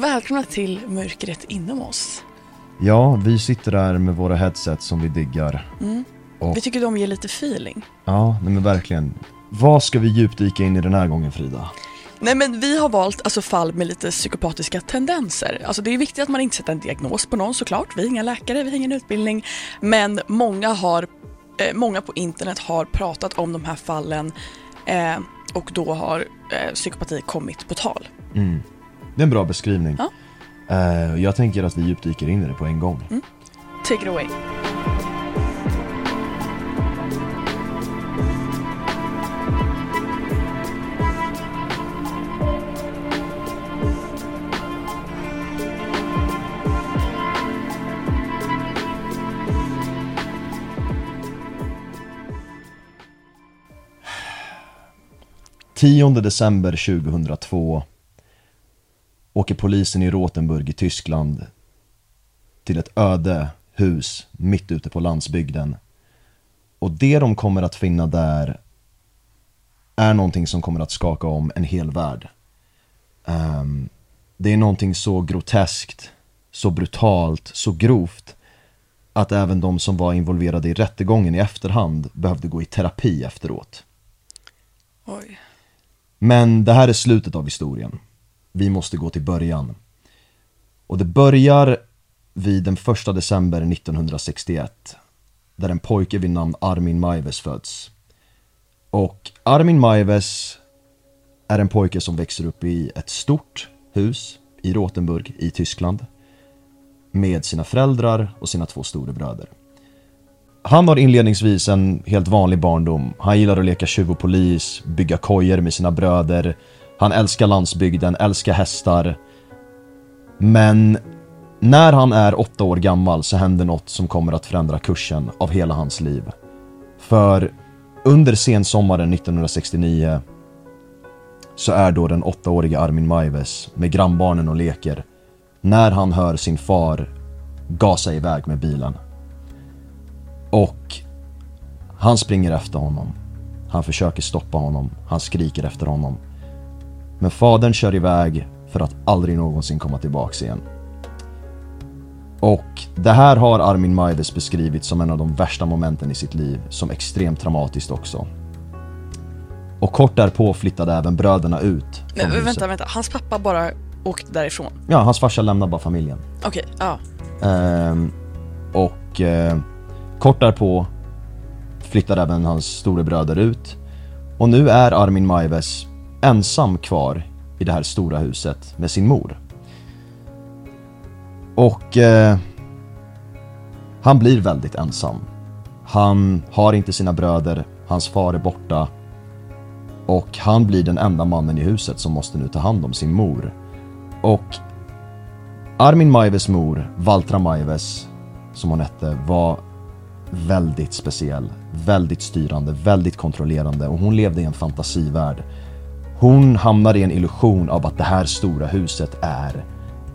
Välkomna till Mörkret inom oss. Ja, vi sitter där med våra headset som vi diggar. Mm. Och vi tycker de ger lite feeling. Ja, nej men verkligen. Vad ska vi djupdyka in i den här gången, Frida? Nej, men vi har valt fall med lite psykopatiska tendenser. Alltså, det är viktigt att man inte sätter en diagnos på någon, såklart. Vi är inga läkare, vi har ingen utbildning. Men många på internet har pratat om de här fallen. Och då har psykopati kommit på tal. Mm. Det är en bra beskrivning. Ja. Jag tänker att vi djupdyker in i det på en gång. Mm. Take it away. December 2002 åker polisen i Rotenburg i Tyskland till ett öde hus mitt ute på landsbygden. Och det de kommer att finna där är någonting som kommer att skaka om en hel värld. Det är någonting så groteskt, så brutalt, så grovt att även de som var involverade i rättegången i efterhand behövde gå i terapi efteråt. Oj. Men det här är slutet av historien. Vi måste gå till början. Och det börjar vid den 1 december 1961. Där en pojke vid namn Armin Maives föds. Och Armin Maives är en pojke som växer upp i ett stort hus i Rotenburg i Tyskland. Med sina föräldrar och sina 2 storebröder. Han har inledningsvis en helt vanlig barndom. Han gillar att leka tjuv och polis, bygga kojer med sina bröder. Han älskar landsbygden, älskar hästar. Men när han är 8 år gammal så händer något som kommer att förändra kursen av hela hans liv. För under sensommaren 1969 så är då den 8-åriga Armin Maives med grannbarnen och leker när han hör sin far gasa iväg med bilen. Och han springer efter honom. Han försöker stoppa honom. Han skriker efter honom. Men fadern kör iväg för att aldrig någonsin komma tillbaka igen. Och det här har Armin Maives beskrivit som en av de värsta momenten i sitt liv, som extremt traumatiskt också. Och kort därpå flyttade även bröderna ut. Men vänta, hans pappa bara åkte därifrån? Ja, hans farsa lämnade bara familjen. Okej, ja. Kort därpå flyttade även hans storebröder ut. Och nu är Armin Maives ensam kvar i det här stora huset med sin mor. Och han blir väldigt ensam. Han har inte sina bröder, hans far är borta och han blir den enda mannen i huset som måste nu ta hand om sin mor. Och Armin Maives mor, Valtra Maives, som hon hette, var väldigt speciell, väldigt styrande, väldigt kontrollerande och hon levde i en fantasivärld. Hon hamnar i en illusion av att det här stora huset är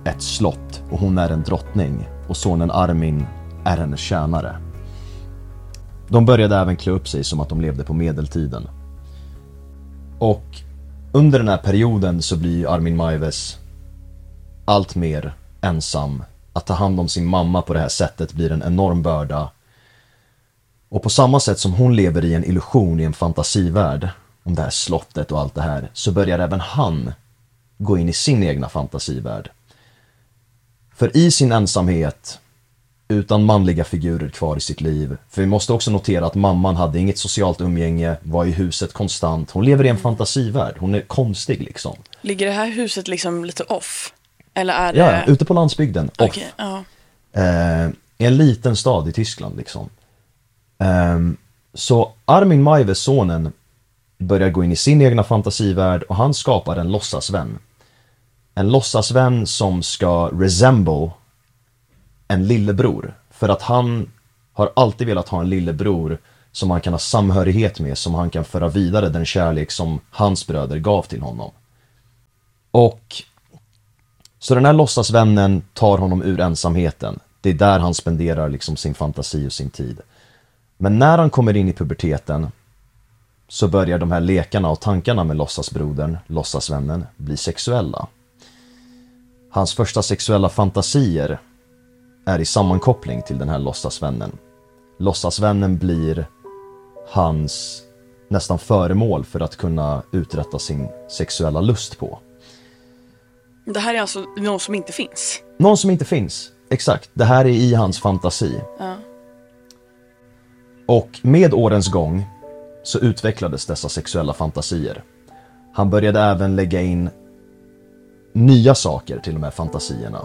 ett slott och hon är en drottning och sonen Armin är hennes tjänare. De började även klä upp sig som att de levde på medeltiden. Och under den här perioden så blir Armin Maives allt mer ensam. Att ta hand om sin mamma på det här sättet blir en enorm börda. Och på samma sätt som hon lever i en illusion, i en fantasivärld om det här slottet och allt det här, så börjar även han gå in i sin egna fantasivärld. För i sin ensamhet, utan manliga figurer kvar i sitt liv, för vi måste också notera att mamman hade inget socialt umgänge, var i huset konstant. Hon lever i en fantasivärld, hon är konstig liksom. Ligger det här huset liksom lite off? Eller är det... Ja, ute på landsbygden, off. Okay, ja. En liten stad i Tyskland liksom. Så Armin Maives, sonen, börjar gå in i sin egna fantasivärld och han skapar en låtsasvän. En låtsasvän som ska resemble en lillebror. För att han har alltid velat ha en lillebror som han kan ha samhörighet med, som han kan föra vidare den kärlek som hans bröder gav till honom. Och så den här låtsasvännen tar honom ur ensamheten. Det är där han spenderar liksom sin fantasi och sin tid. Men när han kommer in i puberteten så börjar de här lekarna och tankarna med låtsasbrodern, låtsasvännen, bli sexuella. Hans första sexuella fantasier är i sammankoppling till den här låtsasvännen. Låtsasvännen blir hans nästan föremål för att kunna uträtta sin sexuella lust på. Det här är alltså någon som inte finns? Någon som inte finns, exakt. Det här är i hans fantasi. Ja. Och med årens gång så utvecklades dessa sexuella fantasier. Han började även lägga in nya saker till de här fantasierna.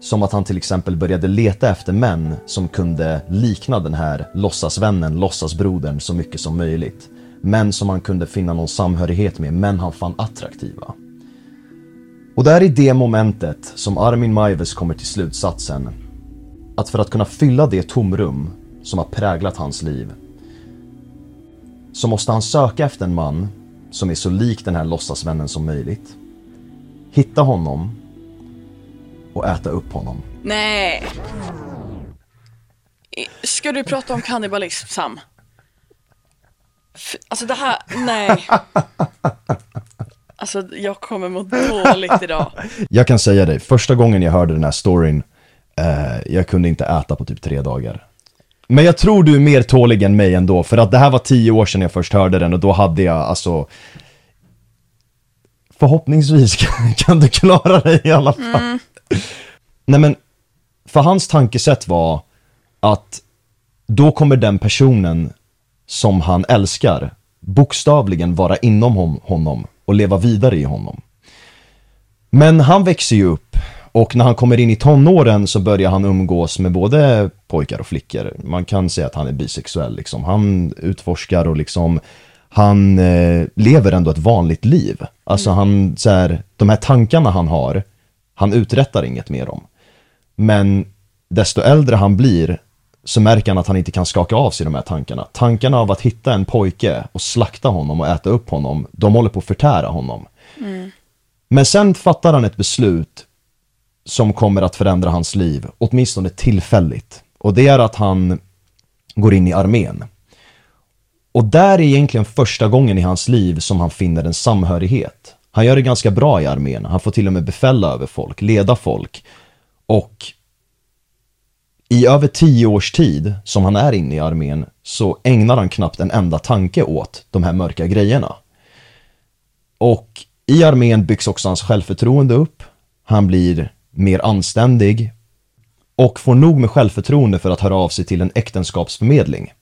Som att han till exempel började leta efter män som kunde likna den här låtsasvännen, låtsasbrodern så mycket som möjligt. Män som han kunde finna någon samhörighet med, män han fann attraktiva. Och där är det momentet som Armin Maives kommer till slutsatsen att för att kunna fylla det tomrum som har präglat hans liv så måste han söka efter en man som är så lik den här låtsasvännen som möjligt, hitta honom och äta upp honom. Nej! Ska du prata om kannibalism, Sam? Alltså det här, nej. Alltså jag kommer må dåligt idag. Jag kan säga dig, första gången jag hörde den här storyn, jag kunde inte äta på typ 3 dagar. Men jag tror du är mer tålig än mig ändå, för att det här var 10 år sedan jag först hörde den och då hade jag alltså... Förhoppningsvis kan du klara dig i alla fall. Mm. Nej men, för hans tankesätt var att då kommer den personen som han älskar bokstavligen vara inom honom och leva vidare i honom. Men han växer ju upp. Och när han kommer in i tonåren så börjar han umgås med både pojkar och flickor. Man kan säga att han är bisexuell. Liksom. Han utforskar och liksom, han lever ändå ett vanligt liv. Alltså han, så här, de här tankarna han har, han uträttar inget med dem. Men desto äldre han blir så märker han att han inte kan skaka av sig de här tankarna. Tankarna av att hitta en pojke och slakta honom och äta upp honom, de håller på att förtära honom. Mm. Men sen fattar han ett beslut som kommer att förändra hans liv, åtminstone tillfälligt. Och det är att han går in i armén. Och där är egentligen första gången i hans liv som han finner en samhörighet. Han gör det ganska bra i armén. Han får till och med befälla över folk, leda folk. Och i över 10 års tid som han är inne i armén så ägnar han knappt en enda tanke åt de här mörka grejerna. Och i armén byggs också hans självförtroende upp. Han blir mer anständig och får nog med självförtroende för att höra av sig till en äktenskapsförmedling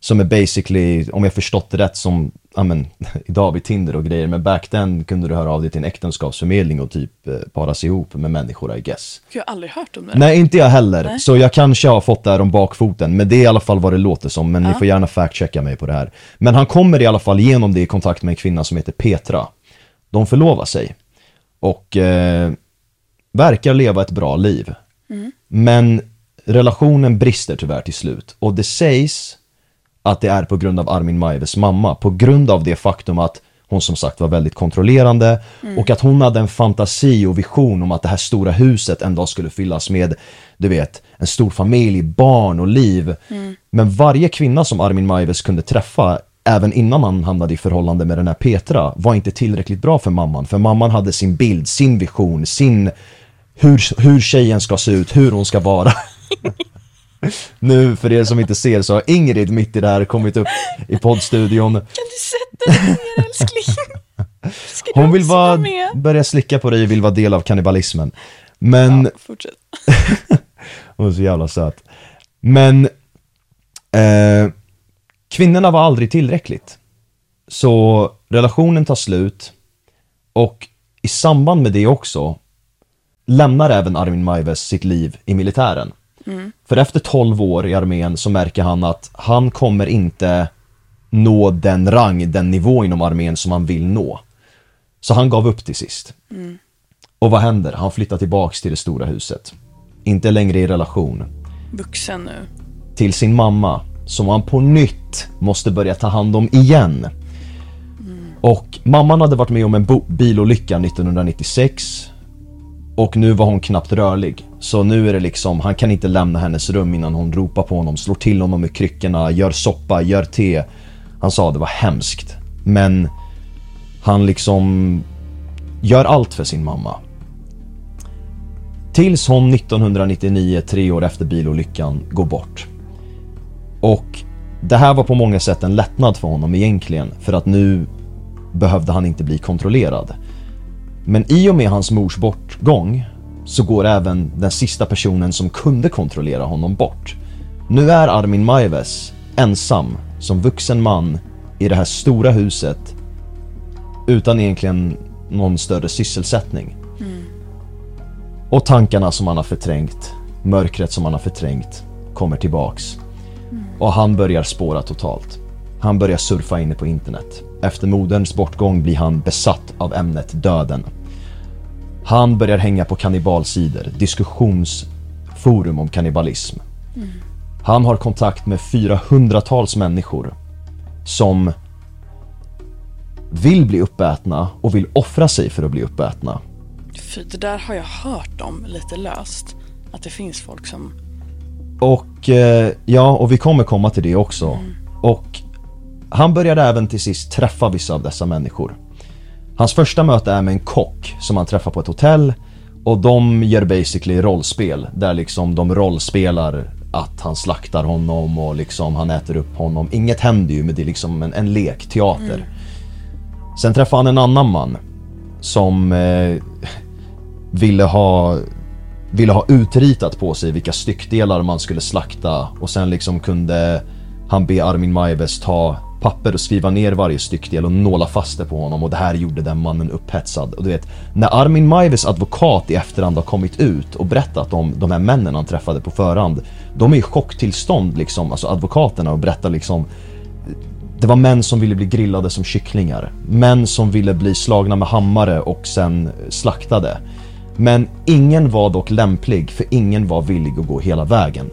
som är basically, om jag förstått det rätt, som amen, idag vid Tinder och grejer, men back then kunde du höra av dig till en äktenskapsförmedling och typ paras ihop med människor, I guess. Jag har aldrig hört om det. Nej, inte jag heller. Nej. Så jag kanske har fått det här om bakfoten, men det är i alla fall vad det låter som, men ja. Ni får gärna fact-checka mig på det här. Men han kommer i alla fall genom det i kontakt med en kvinna som heter Petra. De förlovar sig och verkar leva ett bra liv. Mm. Men relationen brister tyvärr till slut. Och det sägs att det är på grund av Armin Maives mamma. På grund av det faktum att hon som sagt var väldigt kontrollerande. Mm. Och att hon hade en fantasi och vision om att det här stora huset en dag skulle fyllas med, du vet, en stor familj, barn och liv. Mm. Men varje kvinna som Armin Maives kunde träffa, även innan han hamnade i förhållande med den här Petra, var inte tillräckligt bra för mamman. För mamman hade sin bild, sin vision, sin hur tjejen ska se ut, hur hon ska vara. Nu, för er som inte ser, så har Ingrid mitt i det här kommit upp i poddstudion. Kan du sätta dig ner, älskling? Hon vill börja slicka på dig och vill vara del av kannibalismen. Men... ja, fortsätt. Hon är så jävla söt. Men kvinnorna var aldrig tillräckligt. Så relationen tar slut. Och i samband med det också lämnar även Armin Maives sitt liv i militären. Mm. För efter 12 år i armén så märker han att han kommer inte nå den rang, den nivå inom armén som han vill nå. Så han gav upp till sist. Mm. Och vad händer? Han flyttar tillbaks till det stora huset. Inte längre i relation. Vuxen nu. Till sin mamma, som han på nytt måste börja ta hand om igen. Mm. Och mamman hade varit med om en bilolycka 1996. Och nu var hon knappt rörlig. Så nu är det liksom, han kan inte lämna hennes rum innan hon ropar på honom, slår till honom med kryckorna, gör soppa, gör te. Han sa det var hemskt. Men han liksom gör allt för sin mamma. Tills hon 1999, 3 år efter bilolyckan, går bort. Och det här var på många sätt en lättnad för honom egentligen. För att nu behövde han inte bli kontrollerad. Men i och med hans mors bortgång så går även den sista personen som kunde kontrollera honom bort. Nu är Armin Maives ensam som vuxen man i det här stora huset utan egentligen någon större sysselsättning. Mm. Och tankarna som han har förträngt, mörkret som han har förträngt, kommer tillbaks. Mm. Och han börjar spåra totalt. Han börjar surfa inne på internet. Efter moderns bortgång blir han besatt av ämnet döden. Han börjar hänga på kannibalsidor, diskussionsforum om kannibalism. Mm. Han har kontakt med 400-tals människor som vill bli uppätna och vill offra sig för att bli uppätna. För det där har jag hört om lite löst, att det finns folk som... Och ja, och vi kommer komma till det också. Mm. Och han började även till sist träffa vissa av dessa människor. Hans första möte är med en kock som han träffar på ett hotell, och de gör basically rollspel där liksom de rollspelar att han slaktar honom och liksom han äter upp honom. Inget händer ju, men det är liksom en lekteater. Mm. Sen träffar han en annan man som ville ha utritat på sig vilka styckdelar man skulle slakta, och sen liksom kunde han be Armin Maives ta papper och skriva ner varje styckdel och nåla fast det på honom, och det här gjorde den mannen upphetsad. Och du vet, när Armin Maives advokat i efterhand har kommit ut och berättat om de här männen han träffade på förhand, de är i chocktillstånd liksom, alltså advokaterna, och berättar liksom, det var män som ville bli grillade som kycklingar, män som ville bli slagna med hammare och sen slaktade. Men ingen var dock lämplig, för ingen var villig att gå hela vägen.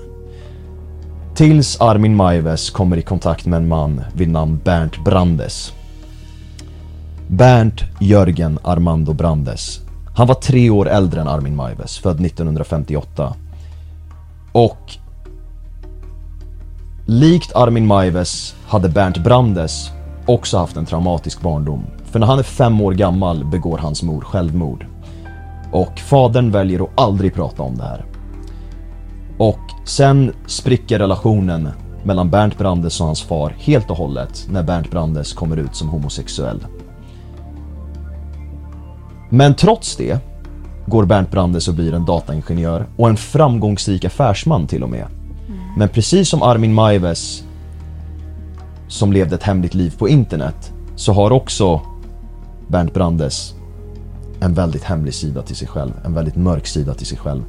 Tills Armin Maives kommer i kontakt med en man vid namn Bernt Brandes. Bernt Jörgen Armando Brandes. Han var 3 år äldre än Armin Maives, född 1958. Och likt Armin Maives hade Bernt Brandes också haft en traumatisk barndom. För när han är 5 år gammal begår hans mor självmord. Och fadern väljer att aldrig prata om det här. Och sen spricker relationen mellan Bernt Brandes och hans far helt och hållet när Bernt Brandes kommer ut som homosexuell. Men trots det går Bernt Brandes och blir en dataingenjör och en framgångsrik affärsman till och med. Men precis som Armin Maives, som levde ett hemligt liv på internet, så har också Bernt Brandes en väldigt hemlig sida till sig själv, en väldigt mörk sida till sig själv.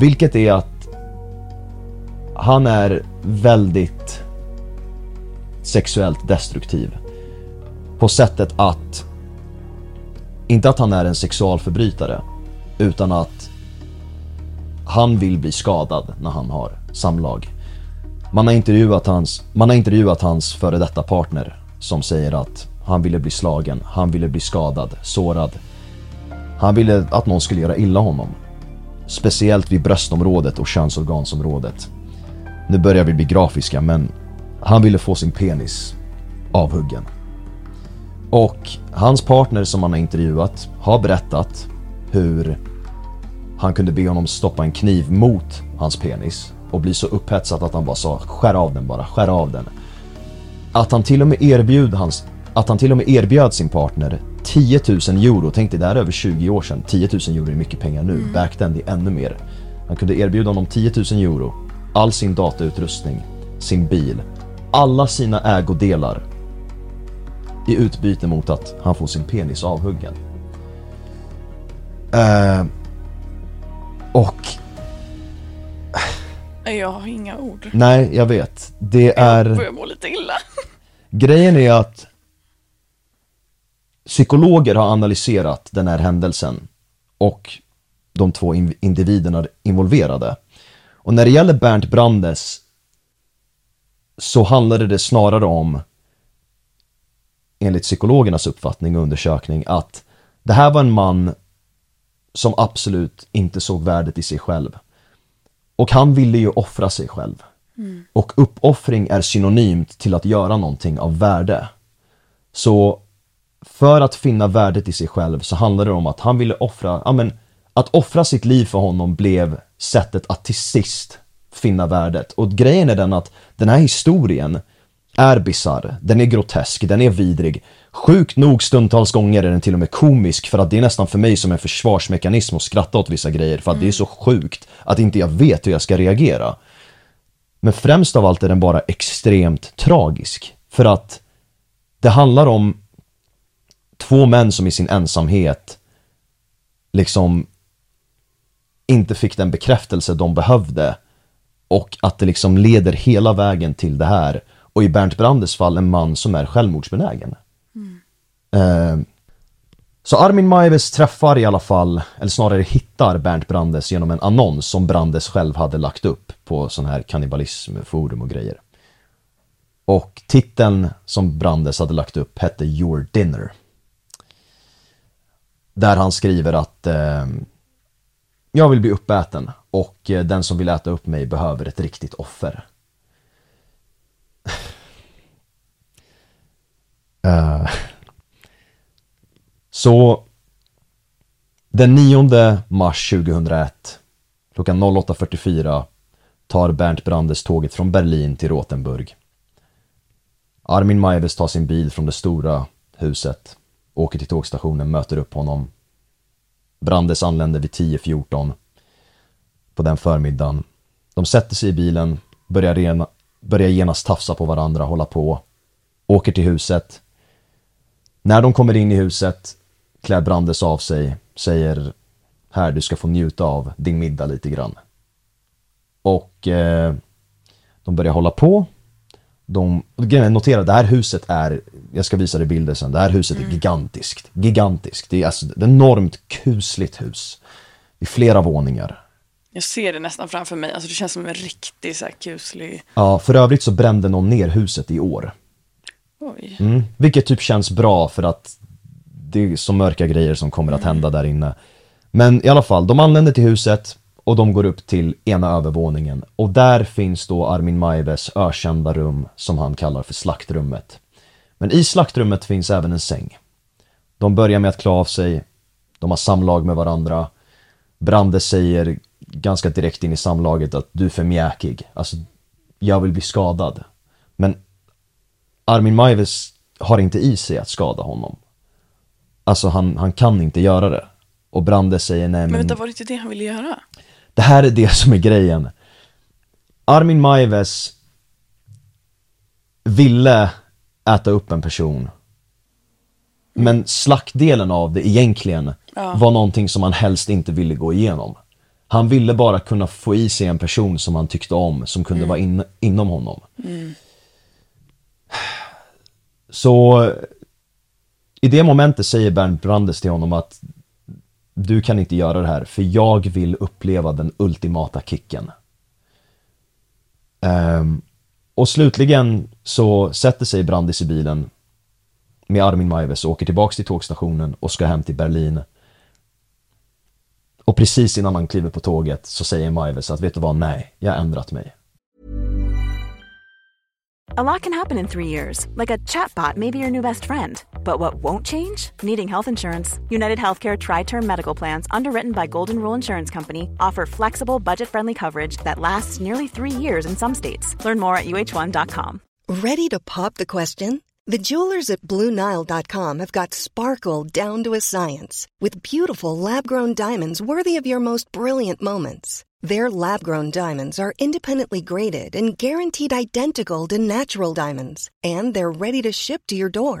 Vilket är att han är väldigt sexuellt destruktiv på sättet att, inte att han är en sexualförbrytare, utan att han vill bli skadad när han har samlag. Man har intervjuat hans före detta partner som säger att han ville bli slagen, han ville bli skadad, sårad. Han ville att någon skulle göra illa honom. speciellt vid bröstområdet och könsorgansområdet. Nu börjar vi bli grafiska, men han ville få sin penis avhuggen. Och hans partner som han har intervjuat har berättat hur han kunde be honom stoppa en kniv mot hans penis och bli så upphetsad att han bara sa skär av den bara, skär av den. Att han till och med erbjöd sin partner 10 000 euro, tänkte det här över 20 år sedan, 10 000 euro är mycket pengar nu, back then det är ännu mer. Han kunde erbjuda honom 10 000 euro, all sin datautrustning, sin bil, alla sina ägodelar i utbyte mot att han får sin penis avhuggen. Jag har inga ord. Nej, jag vet. Det är... Jag börjar må lite illa. Grejen är att psykologer har analyserat den här händelsen och de två individerna involverade. Och när det gäller Bernt Brandes så handlade det snarare om, enligt psykologernas uppfattning och undersökning, att det här var en man som absolut inte såg värdet i sig själv. Och han ville ju offra sig själv. Mm. Och uppoffring är synonymt till att göra någonting av värde. Så för att finna värdet i sig själv så handlade det om att han ville offra... Ja, men, att offra sitt liv för honom blev sättet att till sist finna värdet. Och grejen är den att den här historien är bizarr. Den är grotesk, den är vidrig. Sjukt nog stundtals gånger är den till och med komisk, för att det är nästan för mig som en försvarsmekanism att skratta åt vissa grejer, för att det är så sjukt att inte jag vet hur jag ska reagera. Men främst av allt är den bara extremt tragisk, för att det handlar om två män som i sin ensamhet liksom inte fick den bekräftelse de behövde, och att det liksom leder hela vägen till det här. Och i Bernt Brandes fall en man som är självmordsbenägen. Så Armin Maives träffar i alla fall, eller snarare hittar Bernt Brandes genom en annons som Brandes själv hade lagt upp på sån här kannibalismforum och grejer. Och titeln som Brandes hade lagt upp hette Your Dinner. Där han skriver att jag vill bli uppäten och den som vill äta upp mig behöver ett riktigt offer. Så den 9 mars 2001 klockan 08:44 tar Bernt Brandes tåget från Berlin till Rotenburg. Armin Maives tar sin bil från det stora huset, åker till tågstationen, möter upp honom. Brandes anländer vid 10:14 på den förmiddagen. De sätter sig i bilen, börjar genast tafsa på varandra, hålla på, åker till huset. När de kommer in i huset klär Brandes av sig, säger här, du ska få njuta av din middag lite grann. Och de börjar hålla på. Notera, det här huset är, jag ska visa dig bilder sen, det här huset är gigantiskt. Gigantiskt, det är alltså ett enormt kusligt hus. I flera våningar. Jag ser det nästan framför mig, alltså det känns som en riktig så här kuslig... Ja, för övrigt så brände någon ner huset i år. Vilket typ känns bra, för att det är så mörka grejer som kommer att hända där inne. Men i alla fall, de anländer till huset och de går upp till ena övervåningen. Och där finns då Armin Maives ökända rum som han kallar för slaktrummet. Men i slaktrummet finns även en säng. De börjar med att klä av sig. De har samlag med varandra. Brandes säger ganska direkt in i samlaget att du är för mjäkig. Alltså, jag vill bli skadad. Men Armin Maives har inte i sig att skada honom. Alltså han kan inte göra det. Och Brandes säger nej, men vänta, var det inte det han ville göra? Det här är det som är grejen. Armin Maives ville äta upp en person. Men slaktdelen av det egentligen var någonting som han helst inte ville gå igenom. Han ville bara kunna få i sig en person som han tyckte om, som kunde vara inom honom. Så i det momentet säger Bernt Brandes till honom att du kan inte göra det här, för jag vill uppleva den ultimata kicken. Och slutligen så sätter sig Brandes i bilen med Armin Maives och åker tillbaka till tågstationen och ska hem till Berlin. Och precis innan man kliver på tåget så säger Maivis att vet du vad, nej, jag har ändrat mig. A lot can happen in 3 years, like a chatbot may be your new best friend. But what won't change? Needing health insurance. United Healthcare Tri-Term Medical Plans, underwritten by Golden Rule Insurance Company, offer flexible, budget-friendly coverage that lasts nearly 3 years in some states. Learn more at UH1.com. Ready to pop the question? The jewelers at BlueNile.com have got sparkle down to a science with beautiful lab-grown diamonds worthy of your most brilliant moments. Their lab-grown diamonds are independently graded and guaranteed identical to natural diamonds. And they're ready to ship to your door.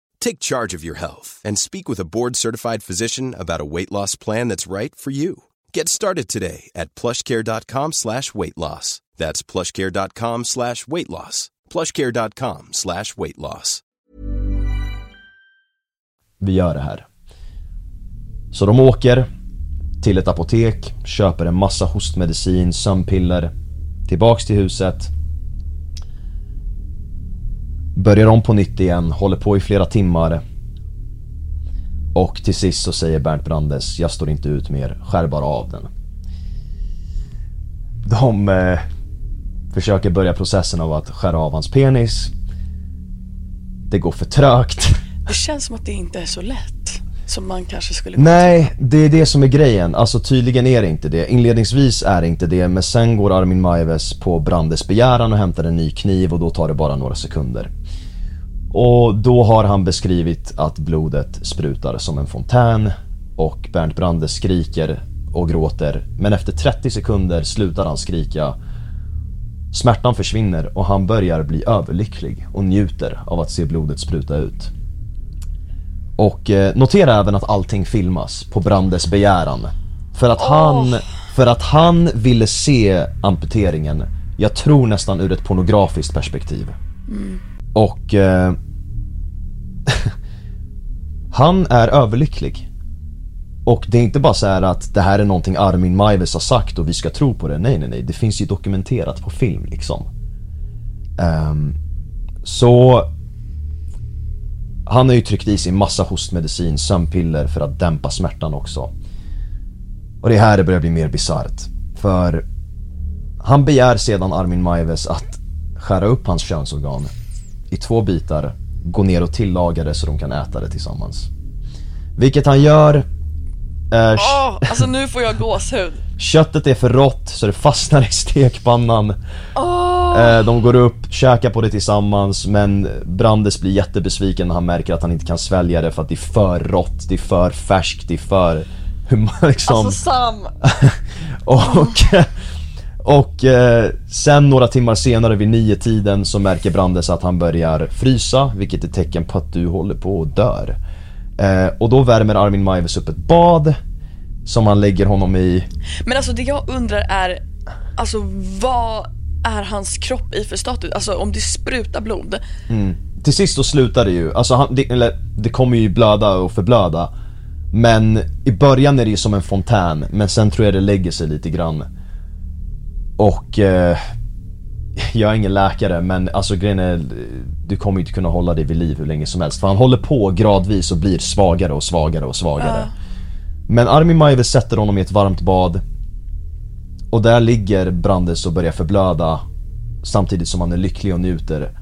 Take charge of your health and speak with a board-certified physician about a weight loss plan that's right for you. Get started today at PlushCare.com/weight loss. That's PlushCare.com/weight loss. PlushCare.com/weight loss. Vi gör det här. Så de åker till ett apotek, köper en massa hostmedicin, sömnpiller, tillbaks till huset. Börjar om på nytt igen, håller på i flera timmar. Och till sist så säger Bernt Brandes, jag står inte ut mer, skär bara av den. De försöker börja processen av att skära av hans penis. Det går för trögt. Det känns som att det inte är så lätt. Som man kanske skulle... Nej, det är det som är grejen. Alltså tydligen är det inte det. Inledningsvis är det inte det. Men sen går Armin Maives på Brandes begäran och hämtar en ny kniv. Och då tar det bara några sekunder. Och då har han beskrivit att blodet sprutar som en fontän. Och Bernt Brandes skriker och gråter. Men efter 30 sekunder slutar han skrika. Smärtan försvinner och han börjar bli överlycklig. Och njuter av att se blodet spruta ut. Och notera även att allting filmas på Brandes begäran. För att han ville se amputeringen. Jag tror nästan ur ett pornografiskt perspektiv. Mm. Och han är överlycklig. Och det är inte bara så här att det här är någonting Armin Maives har sagt och vi ska tro på det. Nej, nej, nej. Det finns ju dokumenterat på film liksom. Så... Han har ju tryckt i sig massa hostmedicin, sömnpiller för att dämpa smärtan också. Och det här börjar bli mer bizarrt. För han begär sedan Armin Maives att skära upp hans könsorgan i 2 bitar, gå ner och tillaga det så de kan äta det tillsammans. Vilket han gör... alltså nu får jag gåshud. Köttet är för rått så det fastnar i stekpannan. De går upp, käkar på det tillsammans. Men Brandes blir jättebesviken när han märker att han inte kan svälja det. För att det är för rått, det är för färskt, det är för... liksom. Alltså Sam. Och sen några timmar senare vid 9-tiden så märker Brandes att han börjar frysa. Vilket är tecken på att du håller på och dör. Och då värmer Armin Maives upp ett bad som han lägger honom i. Men alltså det jag undrar är, alltså vad... är hans kropp i för status? Alltså om det sprutar blod. Mm. Till sist då slutar det ju. Alltså det kommer ju blöda och förblöda. Men i början är det ju som en fontän. Men sen tror jag det lägger sig lite grann. Och jag är ingen läkare. Men alltså grejen är, du kommer ju inte kunna hålla dig vid liv hur länge som helst. För han håller på gradvis och blir svagare och svagare och svagare. Men Armin Maives sätter honom i ett varmt bad. Och där ligger Brandes och börjar förblöda samtidigt som han är lycklig och njuter.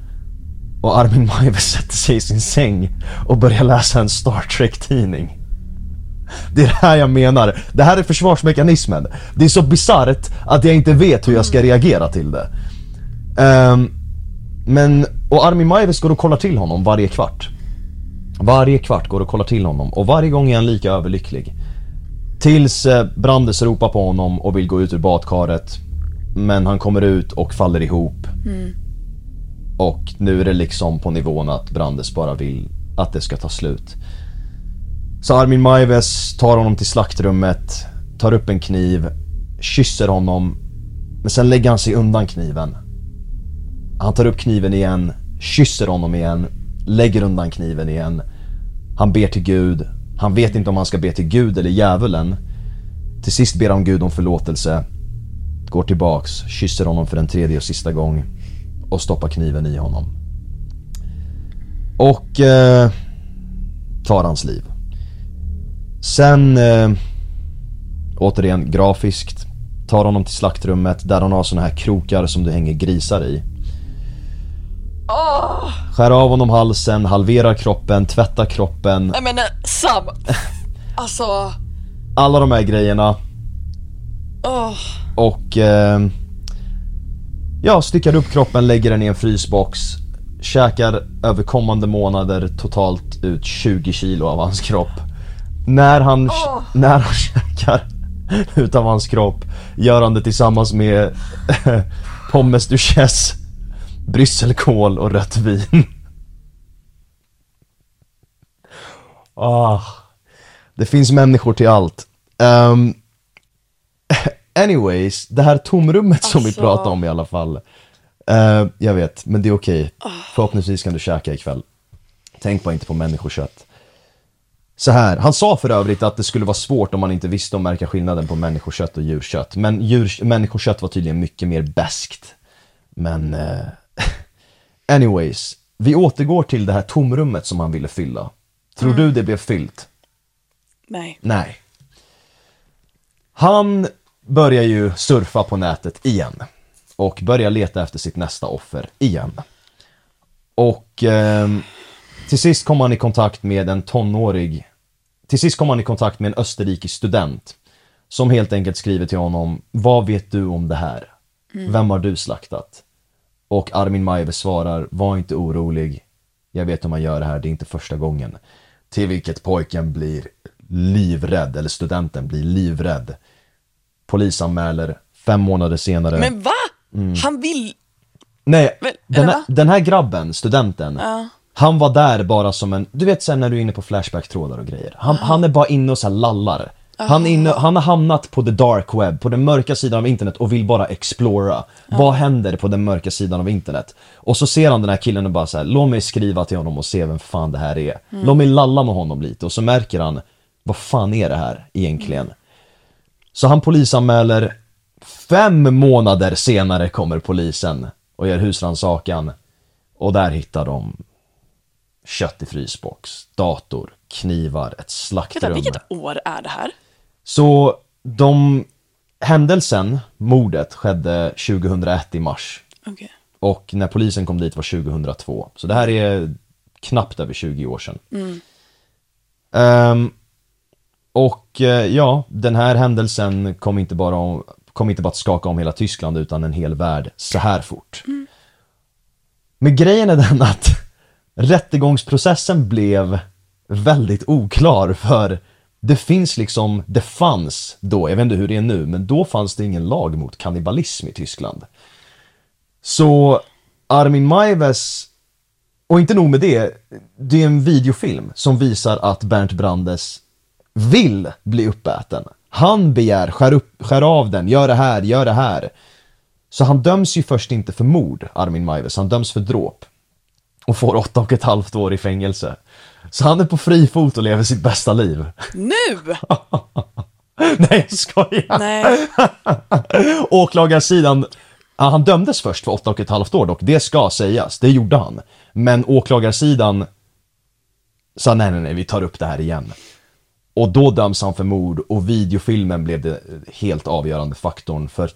Och Armin Maives sätter sig i sin säng och börjar läsa en Star Trek-tidning. Det är det här jag menar. Det här är försvarsmekanismen. Det är så bizarrt att jag inte vet hur jag ska reagera till det. Och Armin Maives går och kollar till honom varje kvart. Varje kvart går och kollar till honom. Och varje gång är han lika överlycklig. Tills Brandes ropar på honom och vill gå ut ur badkaret. Men han kommer ut och faller ihop. Mm. Och nu är det liksom på nivån att Brandes bara vill att det ska ta slut. Så Armin Maives tar honom till slaktrummet, tar upp en kniv, kysser honom, men sen lägger han sig undan kniven. Han tar upp kniven igen, kysser honom igen, lägger undan kniven igen. Han ber till Gud. Han vet inte om han ska be till Gud eller djävulen. Till sist ber han Gud om förlåtelse, går tillbaks, kysser honom för en tredje och sista gång och stoppar kniven i honom. Och tar hans liv. Sen återigen grafiskt, tar honom till slaktrummet där de har såna här krokar som du hänger grisar i. Skär av honom halsen, halverar kroppen, tvättar kroppen. Jag menar, Sam. Alltså. Alla de här grejerna. Och ja, styckar upp kroppen, lägger den i en frysbox. Käkar över kommande månader totalt ut 20 kilo av hans kropp. När han käkar ut av hans kropp gör han det tillsammans med pommes duchesse, brysselkål och rött vin. Det finns människor till allt. Anyways, det här tomrummet som vi pratar om i alla fall. Jag vet, men det är okej. Förhoppningsvis kan du käka ikväll. Tänk bara inte på människokött. Så här, han sa för övrigt att det skulle vara svårt om man inte visste och märka skillnaden på människokött och djurkött. Men människokött var tydligen mycket mer bäskt. Men anyways, vi återgår till det här tomrummet som han ville fylla. Tror du det blev fyllt? Nej. Han börjar ju surfa på nätet igen och börjar leta efter sitt nästa offer igen. Och till sist kom han i kontakt med en österrikisk student som helt enkelt skriver till honom: vad vet du om det här? Vem har du slaktat? Och Armin Maive svarar: var inte orolig, jag vet hur man gör det här, det är inte första gången. Till vilket pojken blir livrädd, eller studenten blir livrädd. Polisanmäler 5 månader senare. Men va? Han vill... Nej, men, den här grabben, studenten, han var där bara som en... Du vet sen när du är inne på flashback-trådar och grejer. Han är bara inne och så här lallar. Han har hamnat på the dark web, på den mörka sidan av internet, och vill bara explora. Vad händer på den mörka sidan av internet? Och så ser han den här killen och bara så här: låt mig skriva till honom och se vem fan det här är. Låt mig lalla med honom lite. Och så märker han, vad fan är det här egentligen? Så han polisanmäler. 5 månader senare kommer polisen och gör husrannsakan. Och där hittar de kött i frysbox, dator, knivar, ett slaktrum. Vilket år är det här? Så händelsen, mordet, skedde 2001 i mars. Okay. Och när polisen kom dit var 2002. Så det här är knappt över 20 år sedan. Och ja, den här händelsen kom inte bara att skaka om hela Tyskland utan en hel värld så här fort. Men grejen är den att rättegångsprocessen blev väldigt oklar, för det fanns då, jag vet inte hur det är nu, men då fanns det ingen lag mot kannibalism i Tyskland. Så Armin Maives, och inte nog med det är en videofilm som visar att Bernd Brandes vill bli uppäten. Han begär, skär av den, gör det här. Så han döms ju först inte för mord, Armin Maives, han döms för dråp. Och får 8,5 år i fängelse. Så han är på fri fot och lever sitt bästa liv. Nu? Nej, skojar. Nej. Åklagarsidan... Han dömdes först för 8,5 år dock. Det ska sägas, det gjorde han. Men åklagarsidan sa nej, vi tar upp det här igen. Och då döms han för mord, och videofilmen blev det helt avgörande faktorn. För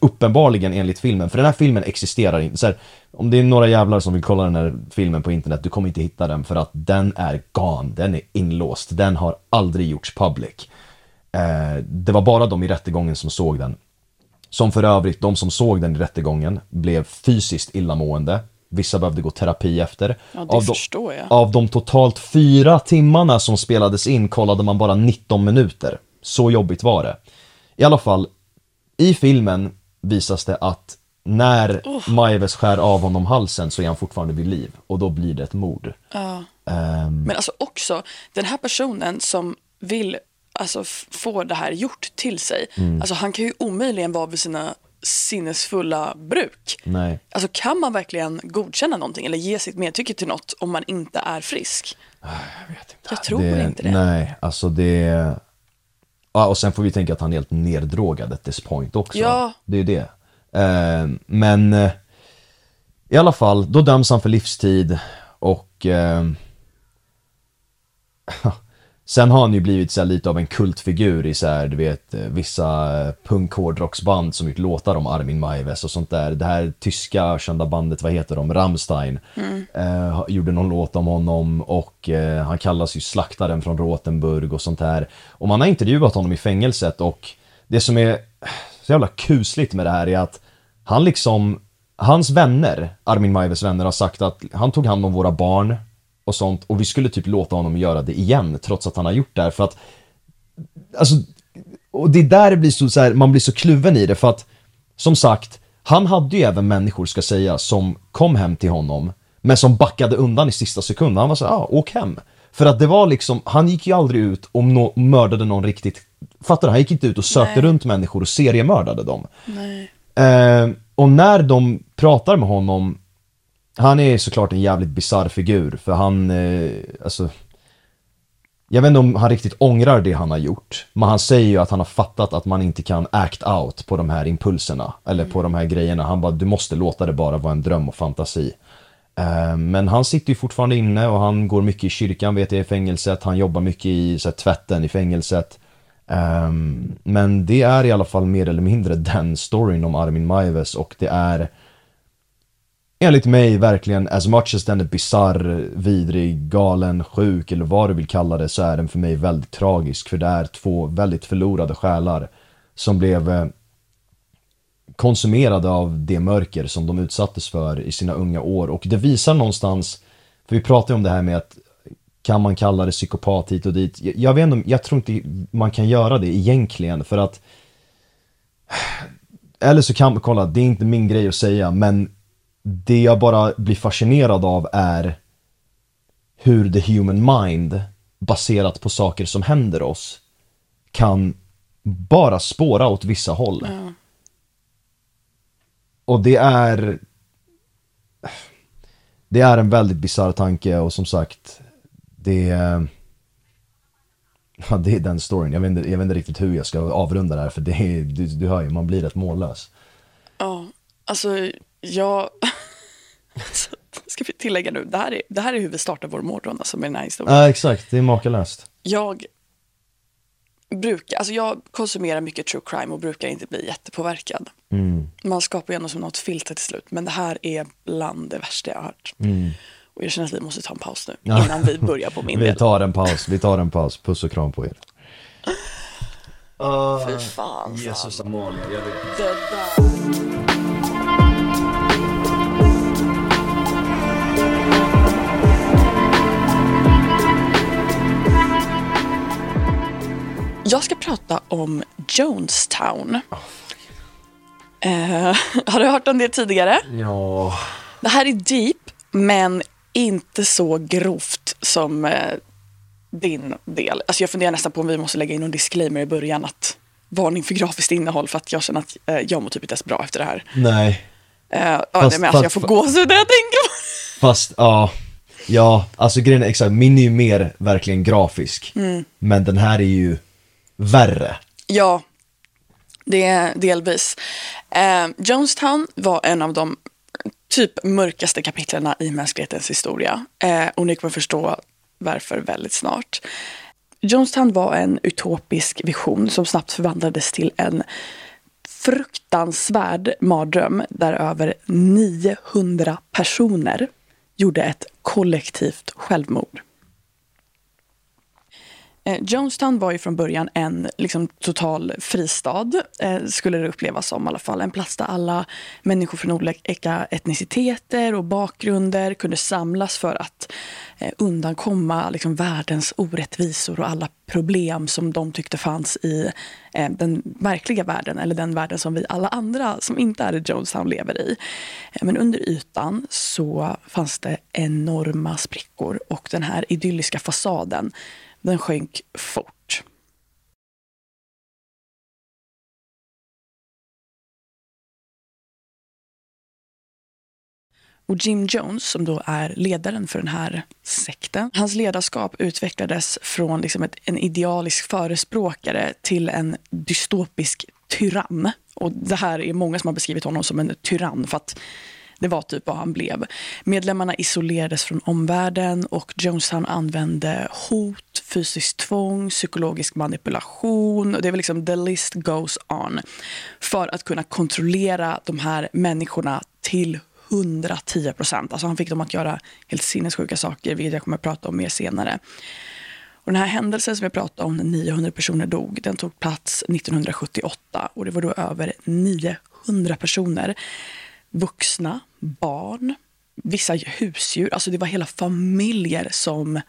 uppenbarligen enligt filmen, för den här filmen existerar inte. Så här, om det är några jävlar som vill kolla den här filmen på internet, du kommer inte hitta den, för att den är gone, den är inlåst, den har aldrig gjorts public. Det var bara de i rättegången som såg den. Som för övrigt, de som såg den i rättegången blev fysiskt illamående. Vissa behövde gå terapi efter. Ja, det förstår jag. Av de totalt 4 timmarna som spelades in kollade man bara 19 minuter. Så jobbigt var det. I alla fall, i filmen visas det att när Maives skär av honom halsen så är han fortfarande vid liv. Och då blir det ett mord. Men alltså också, den här personen som vill alltså få det här gjort till sig. Mm. Alltså han kan ju omöjligen vara vid sina sinnesfulla bruk. Nej. Alltså kan man verkligen godkänna någonting eller ge sitt medtycke till något om man inte är frisk? Jag vet inte. Jag tror inte det. Nej, alltså det... Ja, och sen får vi tänka att han är helt neddrogad at this point också. Ja. Det är ju det. Men i alla fall, då döms han för livstid och sen har han ju blivit så här, lite av en kultfigur i så här, du vet, vissa punkhårdrocksband som gjort låtar om Armin Maives och sånt där. Det här tyska kända bandet, vad heter de? Rammstein. Mm. Gjorde någon låt om honom och han kallas ju slaktaren från Rotenburg och sånt där. Och man har intervjuat honom i fängelset och det som är så jävla kusligt med det här är att han liksom, hans vänner, Armin Maives vänner, har sagt att han tog hand om våra barn och sånt, och vi skulle typ låta honom göra det igen trots att han har gjort det här, för att alltså, och det är där det blir så här, man blir så kluven i det, för att som sagt, han hade ju även människor, ska säga, som kom hem till honom men som backade undan i sista sekunden. Han var så här, åk hem, för att det var liksom, han gick ju aldrig ut och mördade någon riktigt, fattar du? Han gick inte ut och sökte runt människor och seriemördade dem. Och när de pratar med honom, han är såklart en jävligt bizarr figur, för han, alltså, jag vet inte om han riktigt ångrar det han har gjort, men han säger ju att han har fattat att man inte kan act out på de här impulserna eller på de här grejerna. Han bara, du måste låta det bara vara en dröm och fantasi. Men han sitter ju fortfarande inne och han går mycket i kyrkan, vet jag, i fängelset. Han jobbar mycket i så här, tvätten i fängelset. Men det är i alla fall mer eller mindre den storyn om Armin Maives, och det är enligt mig verkligen, as much as den är bizarr, vidrig, galen, sjuk eller vad du vill kalla det, så är den för mig väldigt tragisk, för det är två väldigt förlorade själar som blev konsumerade av det mörker som de utsattes för i sina unga år. Och det visar någonstans, för vi pratar ju om det här med att kan man kalla det psykopat hit och dit. Jag vet inte, jag tror inte man kan göra det egentligen, för att, eller så kan man kolla, det är inte min grej att säga, men det jag bara blir fascinerad av är hur the human mind, baserat på saker som händer oss, kan bara spåra åt vissa håll. Mm. Och det är en väldigt bizarr tanke, och som sagt, det är den storyn. Jag vet inte riktigt hur jag ska avrunda det här, för det är, du hör ju, man blir rätt mållös. Ja, alltså ska vi tillägga nu, det här är hur vi startar vår morgon, alltså med den här historien. Ja, exakt, det är makalöst. Jag konsumerar mycket true crime och brukar inte bli jättepåverkad. Mm. Man skapar ju ändå som något filter till slut, men det här är bland det värsta jag har hört. Mm. Och jag känner att vi måste ta en paus nu innan vi börjar på min del. Vi tar en paus. Puss och kram på er. Fy fan. Jesus Amalia, jag vet. Det där. Jag ska prata om Jonestown. Har du hört om det tidigare? Ja. Det här är deep, men inte så grovt som din del. Alltså jag funderar nästan på om vi måste lägga in en disclaimer i början, att varning för grafiskt innehåll, för att jag känner att jag mår typ inte så bra efter det här. Nej. Alltså jag får gåshud när jag tänker på det. Fast, ja. Ja, alltså grejen är, exakt, min är ju mer verkligen grafisk. Mm. Men den här är ju värre. Ja, det är delvis. Jonestown var en av de typ mörkaste kapitlerna i mänsklighetens historia. Och ni kommer förstå varför väldigt snart. Jonestown var en utopisk vision som snabbt förvandlades till en fruktansvärd mardröm, där över 900 personer gjorde ett kollektivt självmord. Jonestown var ju från början en liksom total fristad, skulle det upplevas som i alla fall. En plats där alla människor från olika etniciteter och bakgrunder kunde samlas för att undankomma liksom världens orättvisor och alla problem som de tyckte fanns i den verkliga världen, eller den världen som vi alla andra som inte är i Jonestown lever i. Men under ytan så fanns det enorma sprickor, och den här idylliska fasaden, den sjönk fort. Och Jim Jones, som då är ledaren för den här sekten, hans ledarskap utvecklades från liksom en idealisk förespråkare till en dystopisk tyrann. Och det här är många som har beskrivit honom som en tyrann, för att det var typ vad han blev. Medlemmarna isolerades från omvärlden och Jonestown använde hot, fysiskt tvång, psykologisk manipulation. Och det är väl liksom the list goes on. För att kunna kontrollera de här människorna till 110%. Alltså han fick dem att göra helt sinnessjuka saker, vilket jag kommer att prata om mer senare. Och den här händelsen som jag pratade om, 900 personer dog, den tog plats 1978. Och det var då över 900 personer. Vuxna, barn, vissa husdjur. Alltså det var hela familjer som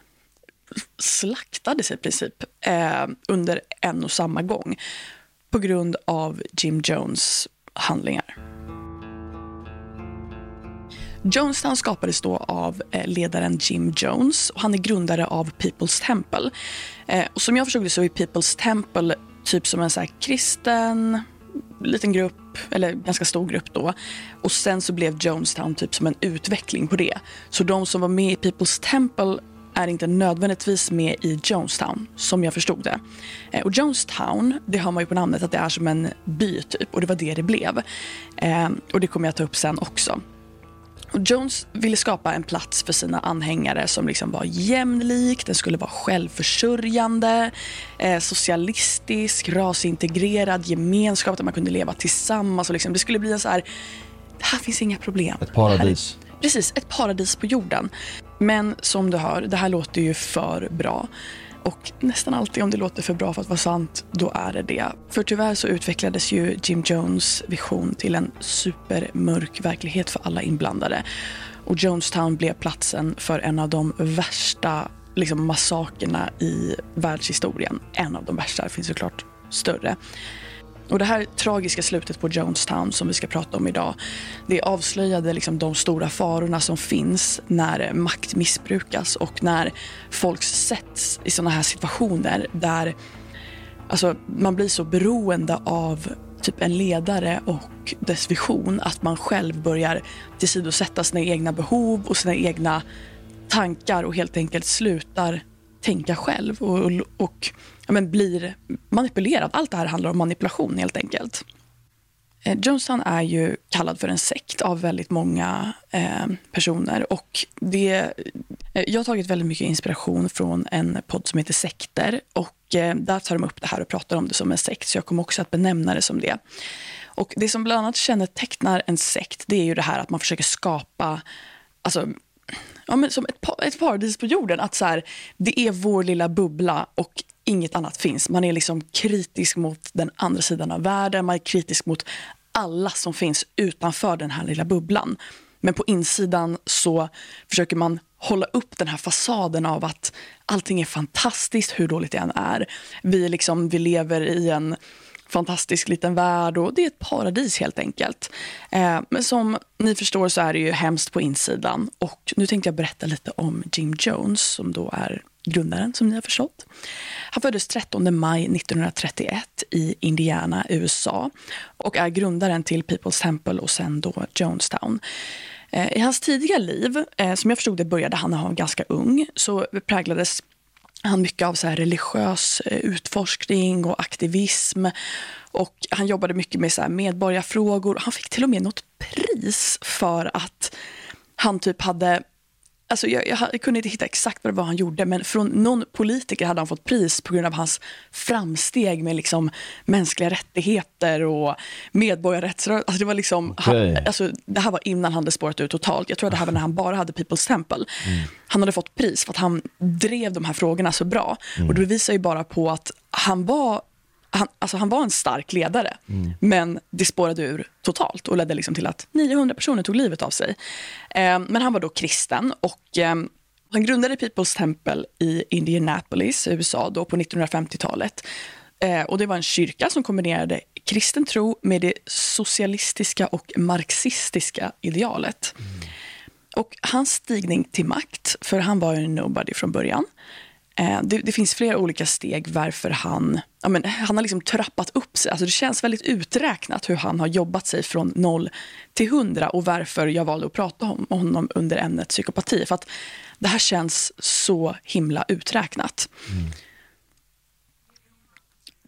slaktades i princip under en och samma gång på grund av Jim Jones handlingar. Jonestown skapades då av ledaren Jim Jones, och han är grundare av People's Temple. Och som jag förstod det så är People's Temple typ som en så här kristen liten grupp, eller ganska stor grupp då. Och sen så blev Jonestown typ som en utveckling på det. Så de som var med i People's Temple är inte nödvändigtvis med i Jonestown, som jag förstod det. Och Jonestown, det hör man ju på namnet att det är som en by typ, och det var det blev. Och det kommer jag ta upp sen också. Och Jones ville skapa en plats för sina anhängare som liksom var jämlik, den skulle vara självförsörjande, socialistisk, rasintegrerad, gemenskap där man kunde leva tillsammans. Och liksom, det skulle bli en så här, här finns inga problem. Ett paradis. Precis, ett paradis på jorden. Men som du hör, det här låter ju för bra. Och nästan alltid om det låter för bra för att vara sant, då är det det. För tyvärr så utvecklades ju Jim Jones vision till en supermörk verklighet för alla inblandade. Och Jonestown blev platsen för en av de värsta liksom, massakerna i världshistorien. En av de värsta, finns såklart större. Och det här tragiska slutet på Jonestown som vi ska prata om idag, det avslöjade liksom de stora farorna som finns när makt missbrukas och när folk sätts i sådana här situationer där alltså, man blir så beroende av typ en ledare och dess vision att man själv börjar tillsidosätta sina egna behov och sina egna tankar och helt enkelt slutar tänka själv och men blir manipulerad. Allt det här handlar om manipulation helt enkelt. Jonestown är ju kallad för en sekt av väldigt många personer. Och jag har tagit väldigt mycket inspiration från en podd som heter Sekter. Och där tar de upp det här och pratar om det som en sekt. Så jag kommer också att benämna det som det. Och det som bland annat kännetecknar en sekt, det är ju det här att man försöker skapa... Alltså, ja, men som ett paradis på jorden. Att så här, det är vår lilla bubbla och inget annat finns. Man är liksom kritisk mot den andra sidan av världen. Man är kritisk mot alla som finns utanför den här lilla bubblan. Men på insidan så försöker man hålla upp den här fasaden av att allting är fantastiskt, hur dåligt det än är. Vi lever i en fantastisk liten värld och det är ett paradis helt enkelt. Men som ni förstår så är det ju hemskt på insidan. Och nu tänkte jag berätta lite om Jim Jones som då är grundaren, som ni har förstått. Han föddes 13 maj 1931 i Indiana, USA, och är grundaren till People's Temple och sen då Jonestown. I hans tidiga liv, som jag förstod det började han när han var ganska ung, så präglades han mycket av så här religiös utforskning och aktivism, och han jobbade mycket med så här medborgarfrågor. Han fick till och med något pris för att han typ hade... Alltså jag kunde inte hitta exakt vad han gjorde, men från någon politiker hade han fått pris på grund av hans framsteg med liksom mänskliga rättigheter och medborgarrättsrörelser. Alltså det var liksom, okay. Det här var innan han hade spårat ut totalt. Jag tror att det här var när han bara hade People's Temple. Mm. Han hade fått pris för att han drev de här frågorna så bra. Mm. Och det visar ju bara på att han var en stark ledare, men det spårade ur totalt och ledde liksom till att 900 personer tog livet av sig. Men han var då kristen och han grundade People's Temple i Indianapolis, USA då på 1950-talet. Och det var en kyrka som kombinerade kristen tro med det socialistiska och marxistiska idealet. Och hans stigning till makt, för han var ju en nobody från början, Det finns flera olika steg varför han har liksom trappat upp sig. Alltså det känns väldigt uträknat hur han har jobbat sig från 0 till 100 och varför jag valde att prata om honom under ämnet psykopati. För att det här känns så himla uträknat. Mm.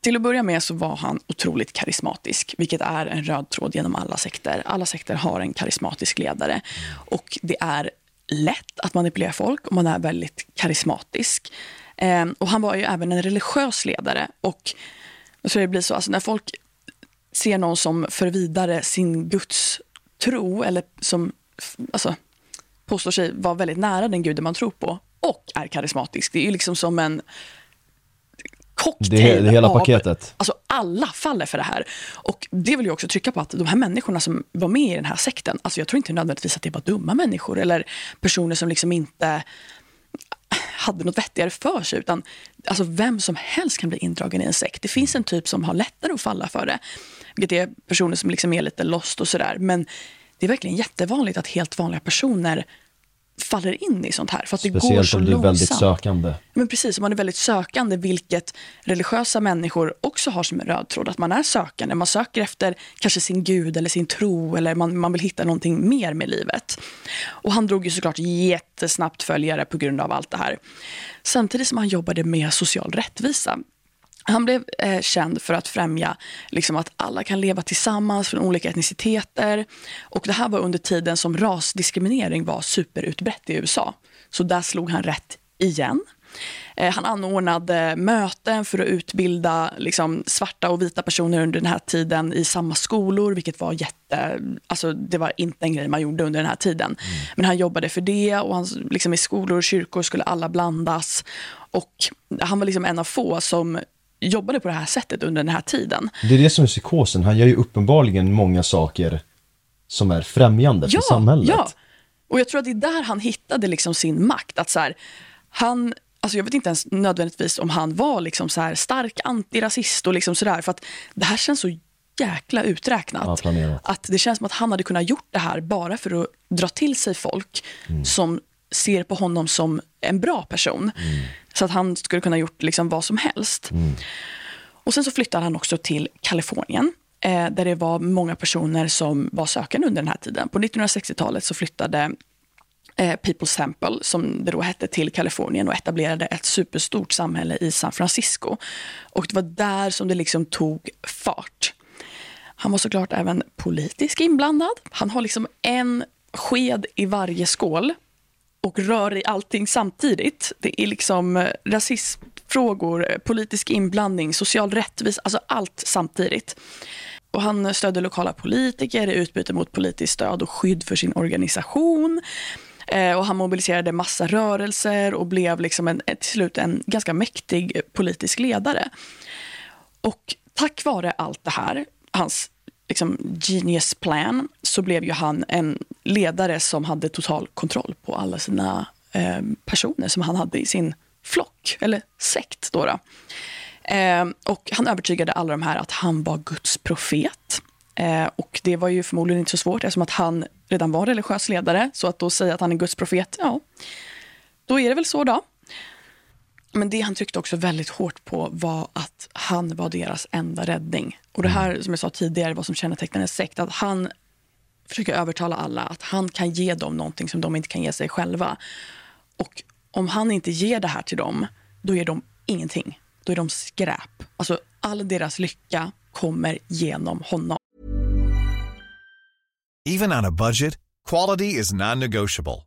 Till att börja med så var han otroligt karismatisk, vilket är en röd tråd genom alla sekter. Alla sekter har en karismatisk ledare och det är lätt att manipulera folk om man är väldigt karismatisk. Och han var ju även en religiös ledare och så det blir så, alltså när folk ser någon som för vidare sin Guds tro eller som alltså, påstår sig vara väldigt nära den guden man tror på och är karismatisk. Det är ju liksom som en cocktail det hela av, paketet. Alltså alla faller för det här. Och det vill jag också trycka på att de här människorna som var med i den här sekten, alltså jag tror inte nödvändigtvis att det var dumma människor eller personer som liksom inte hade något vettigare för sig, utan alltså vem som helst kan bli indragen i en sekt. Det finns en typ som har lättare att falla för det, vilket är personer som liksom är lite lost och sådär, men det är verkligen jättevanligt att helt vanliga personer faller in i sånt här för att det går så långsamt. Speciellt om du är väldigt sökande. Men precis, om man är väldigt sökande, vilket religiösa människor också har som en röd tråd, att man är sökande, man söker efter kanske sin gud eller sin tro eller man vill hitta någonting mer med livet. Och han drog ju såklart jättesnabbt följare på grund av allt det här. Samtidigt som han jobbade med social rättvisa. Han blev känd för att främja liksom, att alla kan leva tillsammans från olika etniciteter. Och det här var under tiden som rasdiskriminering var superutbrett i USA. Så där slog han rätt igen. Han anordnade möten för att utbilda liksom, svarta och vita personer under den här tiden i samma skolor. Vilket var alltså, det var inte en grej man gjorde under den här tiden. Men han jobbade för det och han, liksom, i skolor och kyrkor skulle alla blandas. Och han var liksom en av få som jobbade på det här sättet under den här tiden. Det är det som är psykosen. Han gör ju uppenbarligen många saker som är främjande för samhället. Ja, och jag tror att det är där han hittade liksom sin makt. Att så här, han, alltså jag vet inte ens nödvändigtvis om han var liksom så här stark antirasist och liksom sådär. För att det här känns så jäkla uträknat. Ja, att det känns som att han hade kunnat gjort det här bara för att dra till sig folk som ser på honom som en bra person. Så att han skulle kunna gjort liksom vad som helst. Och sen så flyttade han också till Kalifornien. Där det var många personer som var sökande under den här tiden. På 1960-talet så flyttade People's Temple, som det då hette, till Kalifornien och etablerade ett superstort samhälle i San Francisco. Och det var där som det liksom tog fart. Han var såklart även politiskt inblandad. Han har liksom en sked i varje skål och rör i allting samtidigt. Det är liksom rasismfrågor, politisk inblandning, social rättvisa, alltså allt samtidigt. Och han stödde lokala politiker i utbyte mot politiskt stöd och skydd för sin organisation. Och han mobiliserade massa rörelser och blev liksom till slut en ganska mäktig politisk ledare. Och tack vare allt det här, hans liksom genius plan, så blev ju han en ledare som hade total kontroll på alla sina personer som han hade i sin flock eller sekt då. Och han övertygade alla de här att han var Guds profet, och det var ju förmodligen inte så svårt eftersom att han redan var religiös ledare, så att då säga att han är Guds profet, ja, då är det väl så då. Men det han tryckte också väldigt hårt på var att han var deras enda räddning. Och det här, som jag sa tidigare, var som kännetecknade en sekt. Att han försöker övertala alla att han kan ge dem någonting som de inte kan ge sig själva. Och om han inte ger det här till dem, då ger de ingenting. Då är de skräp. Alltså all deras lycka kommer genom honom. Even on a budget, quality is non-negotiable.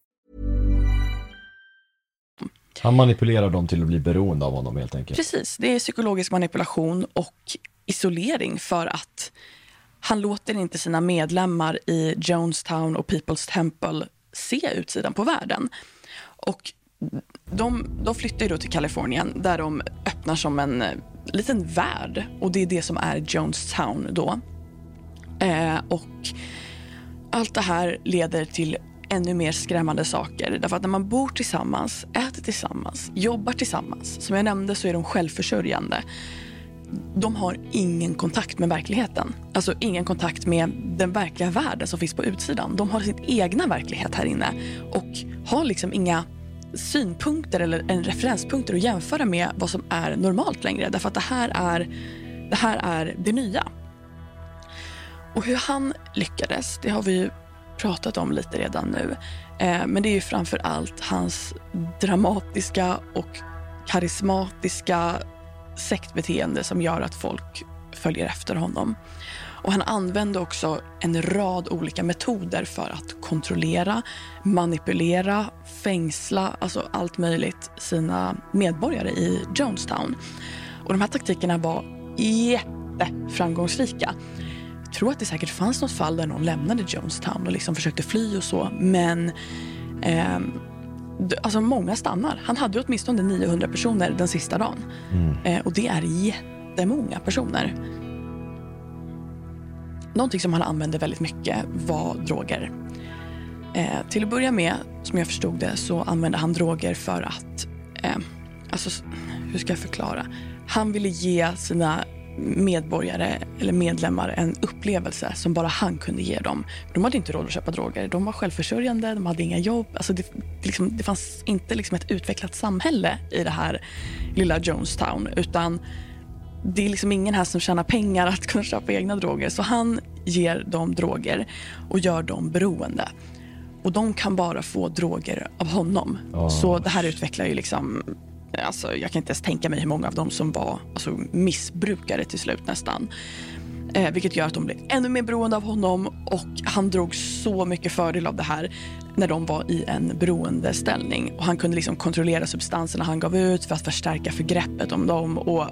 Han manipulerar dem till att bli beroende av honom helt enkelt. Precis, det är psykologisk manipulation och isolering för att han låter inte sina medlemmar i Jonestown och People's Temple se utsidan på världen. Och de flyttar ju då till Kalifornien där de öppnar som en liten värld, och det är det som är Jonestown då. Och allt det här leder till ännu mer skrämmande saker, därför att när man bor tillsammans, äter tillsammans, jobbar tillsammans, som jag nämnde så är de självförsörjande. De har ingen kontakt med verkligheten, alltså ingen kontakt med den verkliga världen som finns på utsidan. De har sin egna verklighet här inne och har liksom inga synpunkter eller en referenspunkter att jämföra med vad som är normalt längre, därför att det här är det nya. Och hur han lyckades, det har vi ju pratat om lite redan nu, men det är ju framför allt hans dramatiska och karismatiska sektbeteende som gör att folk följer efter honom. Och han använde också en rad olika metoder för att kontrollera, manipulera, fängsla, alltså allt möjligt, sina medborgare i Jonestown. Och de här taktikerna var jätteframgångsrika. Jag tror att det säkert fanns något fall där någon lämnade Jonestown och liksom försökte fly och så, men alltså många stannar. Han hade ju åtminstone 900 personer den sista dagen. Och det är jättemånga personer. Någonting som han använde väldigt mycket var droger. Till att börja med, som jag förstod det, så använde han droger för att alltså, hur ska jag förklara? Han ville ge sina medborgare eller medlemmar en upplevelse som bara han kunde ge dem. De hade inte råd att köpa droger. De var självförsörjande, de hade inga jobb. Alltså det fanns inte liksom ett utvecklat samhälle i det här lilla Jonestown, utan det är liksom ingen här som tjänar pengar att kunna köpa egna droger. Så han ger dem droger och gör dem beroende. Och de kan bara få droger av honom. Oh. Så det här utvecklar ju liksom, alltså jag kan inte ens tänka mig hur många av dem som var alltså missbrukare till slut nästan. Vilket gör att de blev ännu mer beroende av honom, och han drog så mycket fördel av det här när de var i en beroendeställning. Och han kunde liksom kontrollera substanserna han gav ut för att förstärka förgreppet om dem, och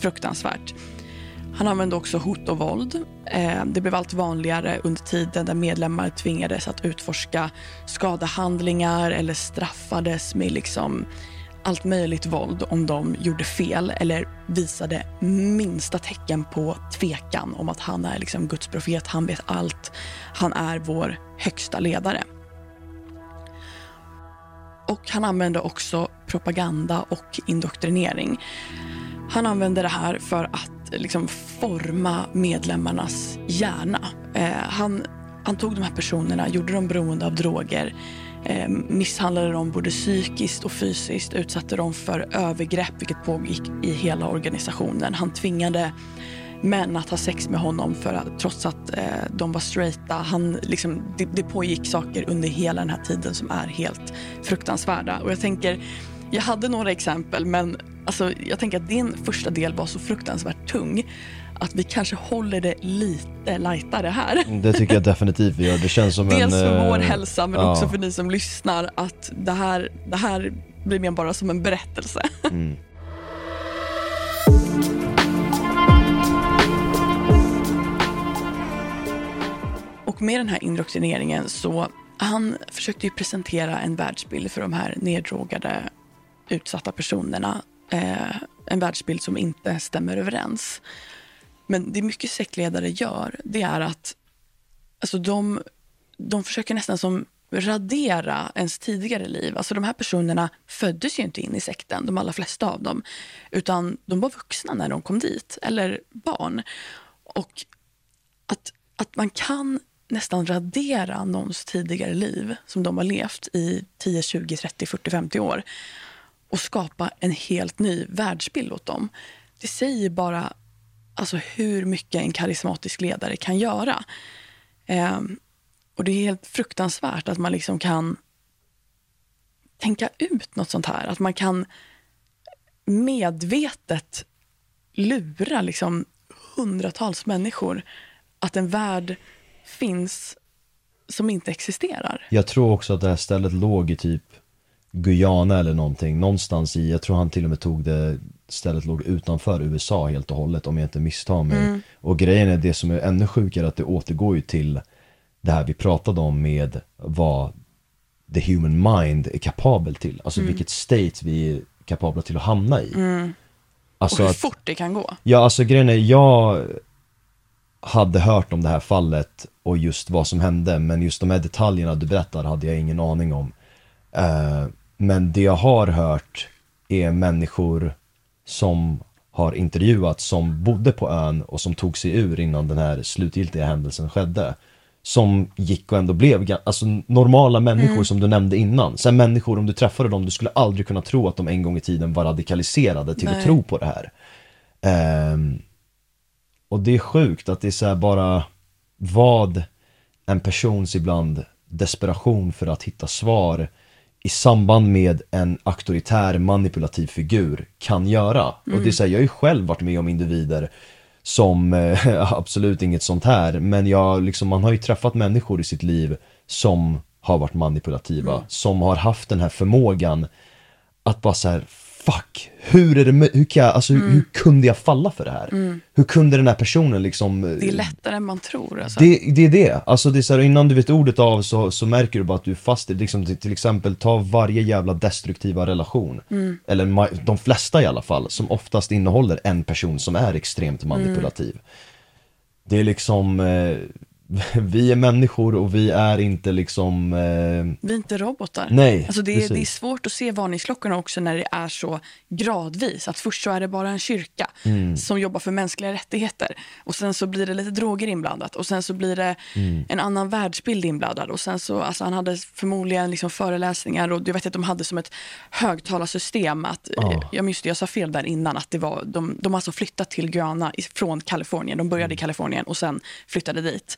fruktansvärt. Han använde också hot och våld. Det blev allt vanligare under tiden där medlemmar tvingades att utforska skadehandlingar eller straffades med liksom allt möjligt våld om de gjorde fel eller visade minsta tecken på tvekan om att han är liksom Guds profet, han vet allt, han är vår högsta ledare. Och han använde också propaganda och indoktrinering. Han använde det här för att liksom forma medlemmarnas hjärna. Han tog de här personerna, gjorde dem beroende av droger, misshandlade dem både psykiskt och fysiskt, utsatte dem för övergrepp vilket pågick i hela organisationen. Han tvingade män att ha sex med honom trots att de var straighta. Det pågick saker under hela den här tiden som är helt fruktansvärda. Och jag tänker, jag hade några exempel, men alltså, jag tänker att din första del var så fruktansvärt tung att vi kanske håller det lite lightare här. Det tycker jag definitivt vi gör. Det känns som dels för vår hälsa, men också för ni som lyssnar, att det här blir mer bara som en berättelse. Mm. Och med den här indoktrineringen så han försökte ju presentera en världsbild för de här neddrogade utsatta personerna. En världsbild som inte stämmer överens. Men det mycket sektledare gör, det är att alltså de försöker nästan som radera ens tidigare liv. Alltså de här personerna föddes ju inte in i sekten, de allra flesta av dem, utan de var vuxna när de kom dit, eller barn. Och att man kan nästan radera någons tidigare liv som de har levt i 10, 20, 30, 40, 50 år och skapa en helt ny världsbild åt dem. Det säger bara alltså hur mycket en karismatisk ledare kan göra. Och det är helt fruktansvärt att man liksom kan tänka ut något sånt här. Att man kan medvetet lura liksom hundratals människor att en värld finns som inte existerar. Jag tror också att det här stället låg i typ Guyana eller någonting, någonstans i, jag tror han till och med tog det, stället låg utanför USA helt och hållet om jag inte misstar mig. Mm. Och grejen är, det som är ännu sjukare, att det återgår ju till det här vi pratade om med vad the human mind är kapabel till, alltså vilket state vi är kapabla till att hamna i. Mm. Alltså, och hur fort det kan gå. Ja, alltså grejen är, jag hade hört om det här fallet och just vad som hände, men just de här detaljerna du berättar hade jag ingen aning om. Men det jag har hört är människor som har intervjuat, som bodde på ön och som tog sig ur innan den här slutgiltiga händelsen skedde, som gick och ändå blev alltså normala människor som du nämnde innan. Sen människor, om du träffade dem, du skulle aldrig kunna tro att de en gång i tiden var radikaliserade till att tro på det här. Och det är sjukt att det är så här, bara vad en persons ibland desperation för att hitta svar i samband med en auktoritär manipulativ figur kan göra. Och det är så här, jag har ju själv varit med om individer som absolut inget sånt här, men jag liksom, man har ju träffat människor i sitt liv som har varit manipulativa, som har haft den här förmågan att bara så här, fuck, hur är det, hur kan jag, alltså hur kunde jag falla för det här? Hur kunde den här personen liksom? Det är lättare än man tror, alltså. Det är det. Alltså det är så här, innan du vet ordet av så märker du bara att du är fast i, liksom, till exempel ta varje jävla destruktiva relation, eller de flesta i alla fall, som oftast innehåller en person som är extremt manipulativ. Det är liksom vi är människor och vi är inte liksom vi är inte robotar. Nej, alltså det är svårt att se varningsklockorna också när det är så gradvis. Att först så är det bara en kyrka som jobbar för mänskliga rättigheter, och sen så blir det lite droger inblandat, och sen så blir det en annan världsbild inblandad, och sen så, alltså han hade förmodligen liksom föreläsningar, och jag vet att de hade som ett högtalarsystem att, jag sa fel där innan, att det var, de alltså flyttat till Guyana från Kalifornien, de började i Kalifornien och sen flyttade dit.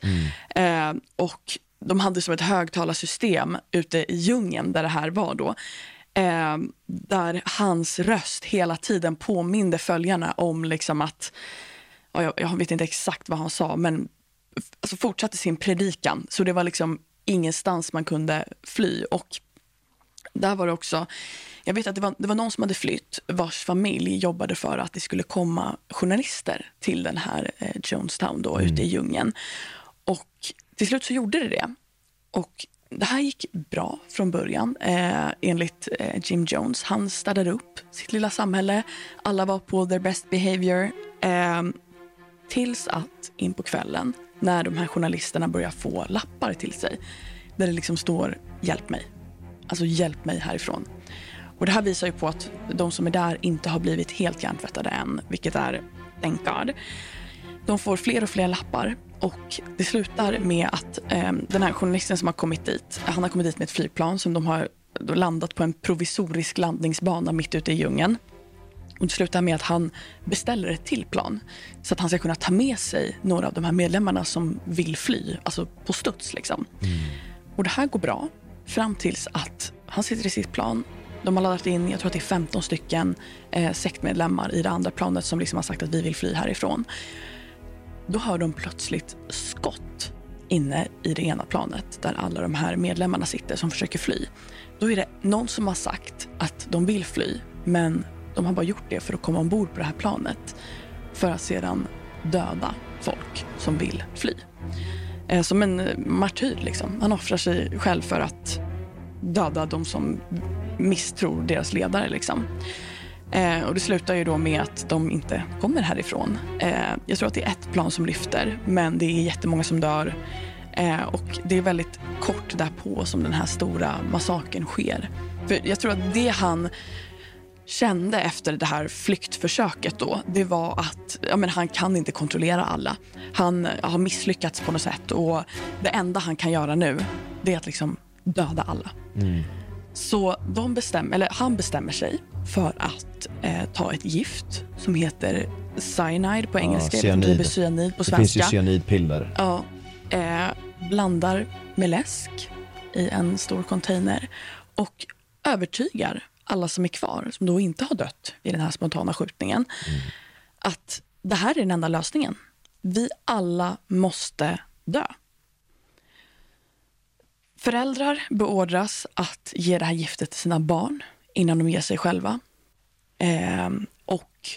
Och de hade som ett högtalarsystem ute i djungeln där det här var då, där hans röst hela tiden påminde följarna om liksom att, jag vet inte exakt vad han sa, men alltså fortsatte sin predikan, så det var liksom ingenstans man kunde fly. Och där var det också, jag vet att det var någon som hade flytt vars familj jobbade för att det skulle komma journalister till den här Jonestown då, ute i djungeln. Och till slut så gjorde det. Och det här gick bra från början, enligt Jim Jones. Han startade upp sitt lilla samhälle. Alla var på their best behavior. Tills att in på kvällen, när de här journalisterna börjar få lappar till sig, där det liksom står, hjälp mig. Alltså hjälp mig härifrån. Och det här visar ju på att de som är där inte har blivit helt hjärntvättade än, vilket är, thank God. De får fler och fler lappar, och det slutar med att den här journalisten som har kommit dit, han har kommit dit med ett flygplan som de har landat på en provisorisk landningsbana mitt ute i djungeln. Och det slutar med att han beställer ett till plan så att han ska kunna ta med sig några av de här medlemmarna som vill fly, alltså på studs liksom. Och det här går bra fram tills att han sitter i sitt plan. De har laddat in, jag tror att det är 15 stycken sektmedlemmar i det andra planet som liksom har sagt att vi vill fly härifrån. Då hör de plötsligt skott inne i det ena planet där alla de här medlemmarna sitter som försöker fly. Då är det någon som har sagt att de vill fly, men de har bara gjort det för att komma ombord på det här planet för att sedan döda folk som vill fly. Som en martyr liksom. Han offrar sig själv för att döda de som misstror deras ledare liksom. Och det slutar ju då med att de inte kommer härifrån. Jag tror att det är ett plan som lyfter, men det är jättemånga som dör. Och det är väldigt kort därpå som den här stora massakern sker. För jag tror att det han kände efter det här flyktförsöket då, det var att han kan inte kontrollera alla. Han har misslyckats på något sätt, och det enda han kan göra nu, det är att liksom döda alla. Så han bestämmer sig för att ta ett gift som heter cyanide på engelska. Cyanid. Cyanid på svenska. Det finns ju cyanidpiller. Ja, blandar med läsk i en stor container och övertygar alla som är kvar, som då inte har dött i den här spontana skjutningen, att det här är den enda lösningen. Vi alla måste dö. Föräldrar beordras att ge det här giftet till sina barn innan de ger sig själva. Och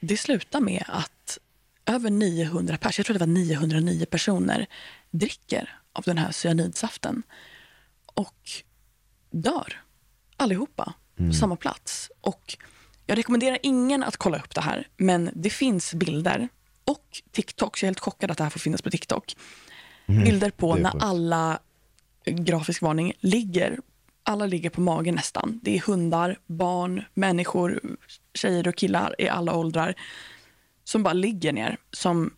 det slutar med att över 900 personer, jag tror det var 909 personer, dricker av den här cyanidsaften och dör allihopa på samma plats. Och jag rekommenderar ingen att kolla upp det här, men det finns bilder och TikTok, så jag är helt chockad att det här får finnas på TikTok. Bilder på när alla, grafisk varning, ligger, alla ligger på magen nästan. Det är hundar, barn, människor, tjejer och killar i alla åldrar som bara ligger ner som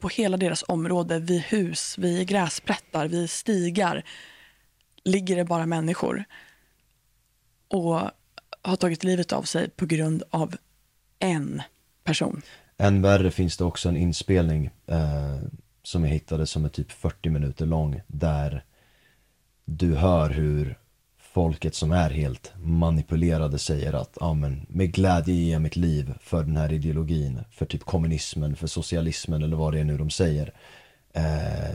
på hela deras område, vid hus, vid gräsplättar, vid stigar ligger det bara människor och har tagit livet av sig på grund av en person. Än värre finns det också en inspelning som jag hittade som är typ 40 minuter lång, där du hör hur folket som är helt manipulerade säger att med glädje ger jag mitt liv för den här ideologin, för typ kommunismen, för socialismen eller vad det är nu de säger.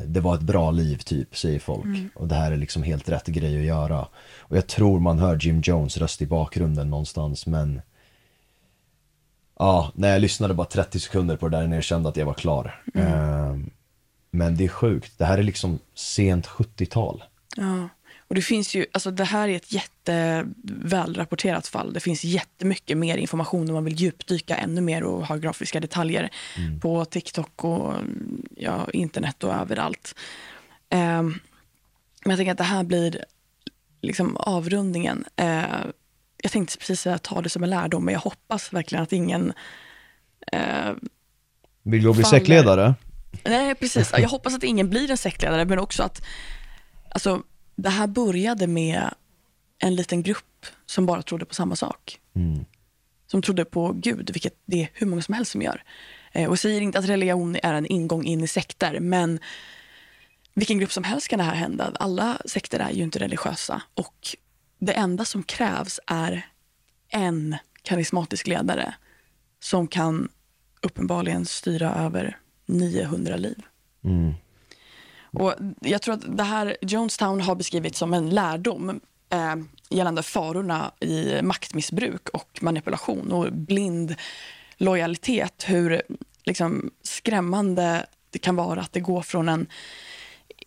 Det var ett bra liv typ, säger folk. Och det här är liksom helt rätt grej att göra. Och jag tror man hör Jim Jones röst i bakgrunden någonstans, men ja, när jag lyssnade bara 30 sekunder på det där när jag kände att jag var klar. Men det är sjukt. Det här är liksom sent 70-tal. Ja, och det finns ju, alltså det här är ett jättevälrapporterat fall. Det finns jättemycket mer information om man vill djupdyka ännu mer och ha grafiska detaljer på TikTok och ja, internet och överallt. Men jag tänker att det här blir liksom avrundningen. Jag tänkte precis ta det som en lärdom, men jag hoppas verkligen att ingen vill du bli sektledare? Nej, precis. Jag hoppas att ingen blir en sektledare, men också att alltså, det här började med en liten grupp som bara trodde på samma sak. Som trodde på Gud, vilket det är hur många som helst som gör. Och säger inte att religion är en ingång in i sekter, men vilken grupp som helst kan det här hända. Alla sekter är ju inte religiösa, och det enda som krävs är en karismatisk ledare som kan uppenbarligen styra över 900 liv. Och jag tror att det här Jonestown har beskrivits som en lärdom gällande farorna i maktmissbruk och manipulation och blind lojalitet, hur liksom skrämmande det kan vara att det går från en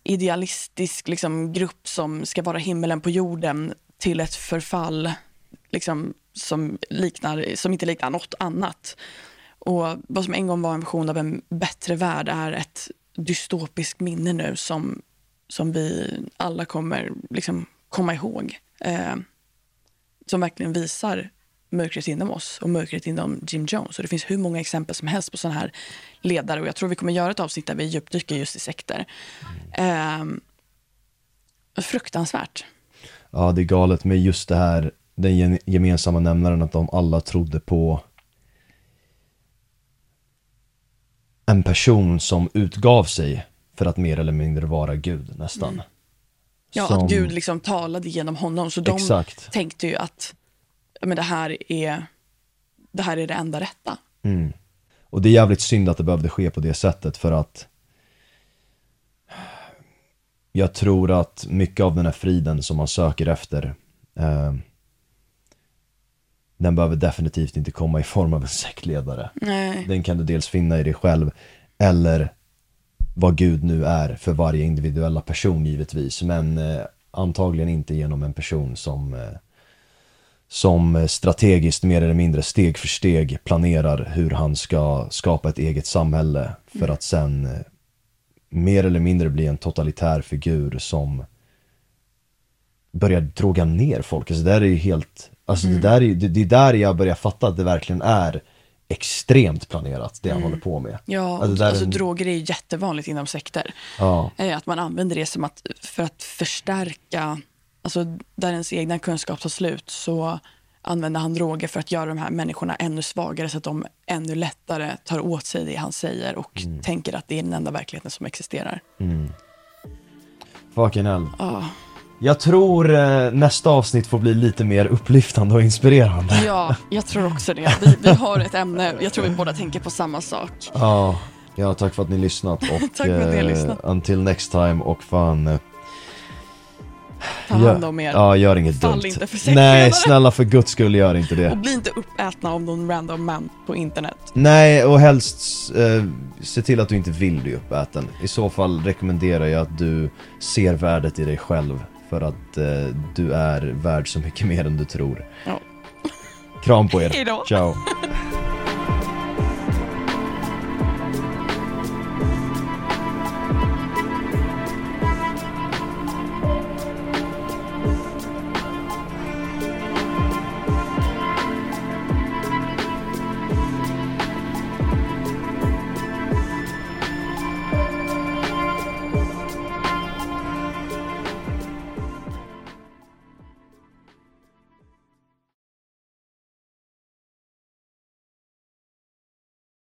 idealistisk liksom grupp som ska vara himmelen på jorden till ett förfall liksom, som inte liknar något annat. Och vad som en gång var en vision av en bättre värld är ett dystopiskt minne nu som vi alla kommer liksom komma ihåg. Som verkligen visar mörkret inom oss och mörkret inom Jim Jones. Och det finns hur många exempel som helst på sådana här ledare. Och jag tror vi kommer göra ett avsnitt där vi djupdyker just i sekter. Fruktansvärt. Ja, det är galet. Men just det här, den gemensamma nämnaren att de alla trodde på en person som utgav sig för att mer eller mindre vara Gud nästan. Ja, som att Gud liksom talade genom honom. Så de tänkte ju att men det här är det enda rätta. Och det är jävligt synd att det behövde ske på det sättet, för att jag tror att mycket av den här friden som man söker efter, den behöver definitivt inte komma i form av en sektledare. Nej. Den kan du dels finna i dig själv, eller vad Gud nu är för varje individuella person givetvis, men antagligen inte genom en person som strategiskt mer eller mindre steg för steg planerar hur han ska skapa ett eget samhälle för att sen mer eller mindre bli en totalitär figur som börjar droga ner folk. Alltså det där är ju helt... Alltså det är där jag börjar fatta att det verkligen är extremt planerat, det han håller på med. Ja, alltså droger är ju jättevanligt inom sekter. Ja. Att man använder det som att, för att förstärka... Alltså där ens egna kunskap tar slut så använder han droger för att göra de här människorna ännu svagare så att de ännu lättare tar åt sig det han säger och tänker att det är den enda verkligheten som existerar. Fucking hell. Ja. Jag tror nästa avsnitt får bli lite mer upplyftande och inspirerande. Ja, jag tror också det. Vi har ett ämne. Jag tror vi båda tänker på samma sak. Ja, tack för att ni lyssnat. Och tack för att ni lyssnat. Until next time. Och fan... ta hand om er. Ja, gör inget dumt. Inte för nej, snälla för guds skull, gör inte det. Och bli inte uppätna av någon random man på internet. Nej, och helst se till att du inte vill bli uppäten. I så fall rekommenderar jag att du ser värdet i dig själv. För att du är värd så mycket mer än du tror. Ja. Kram på er. Hejdå. Ciao.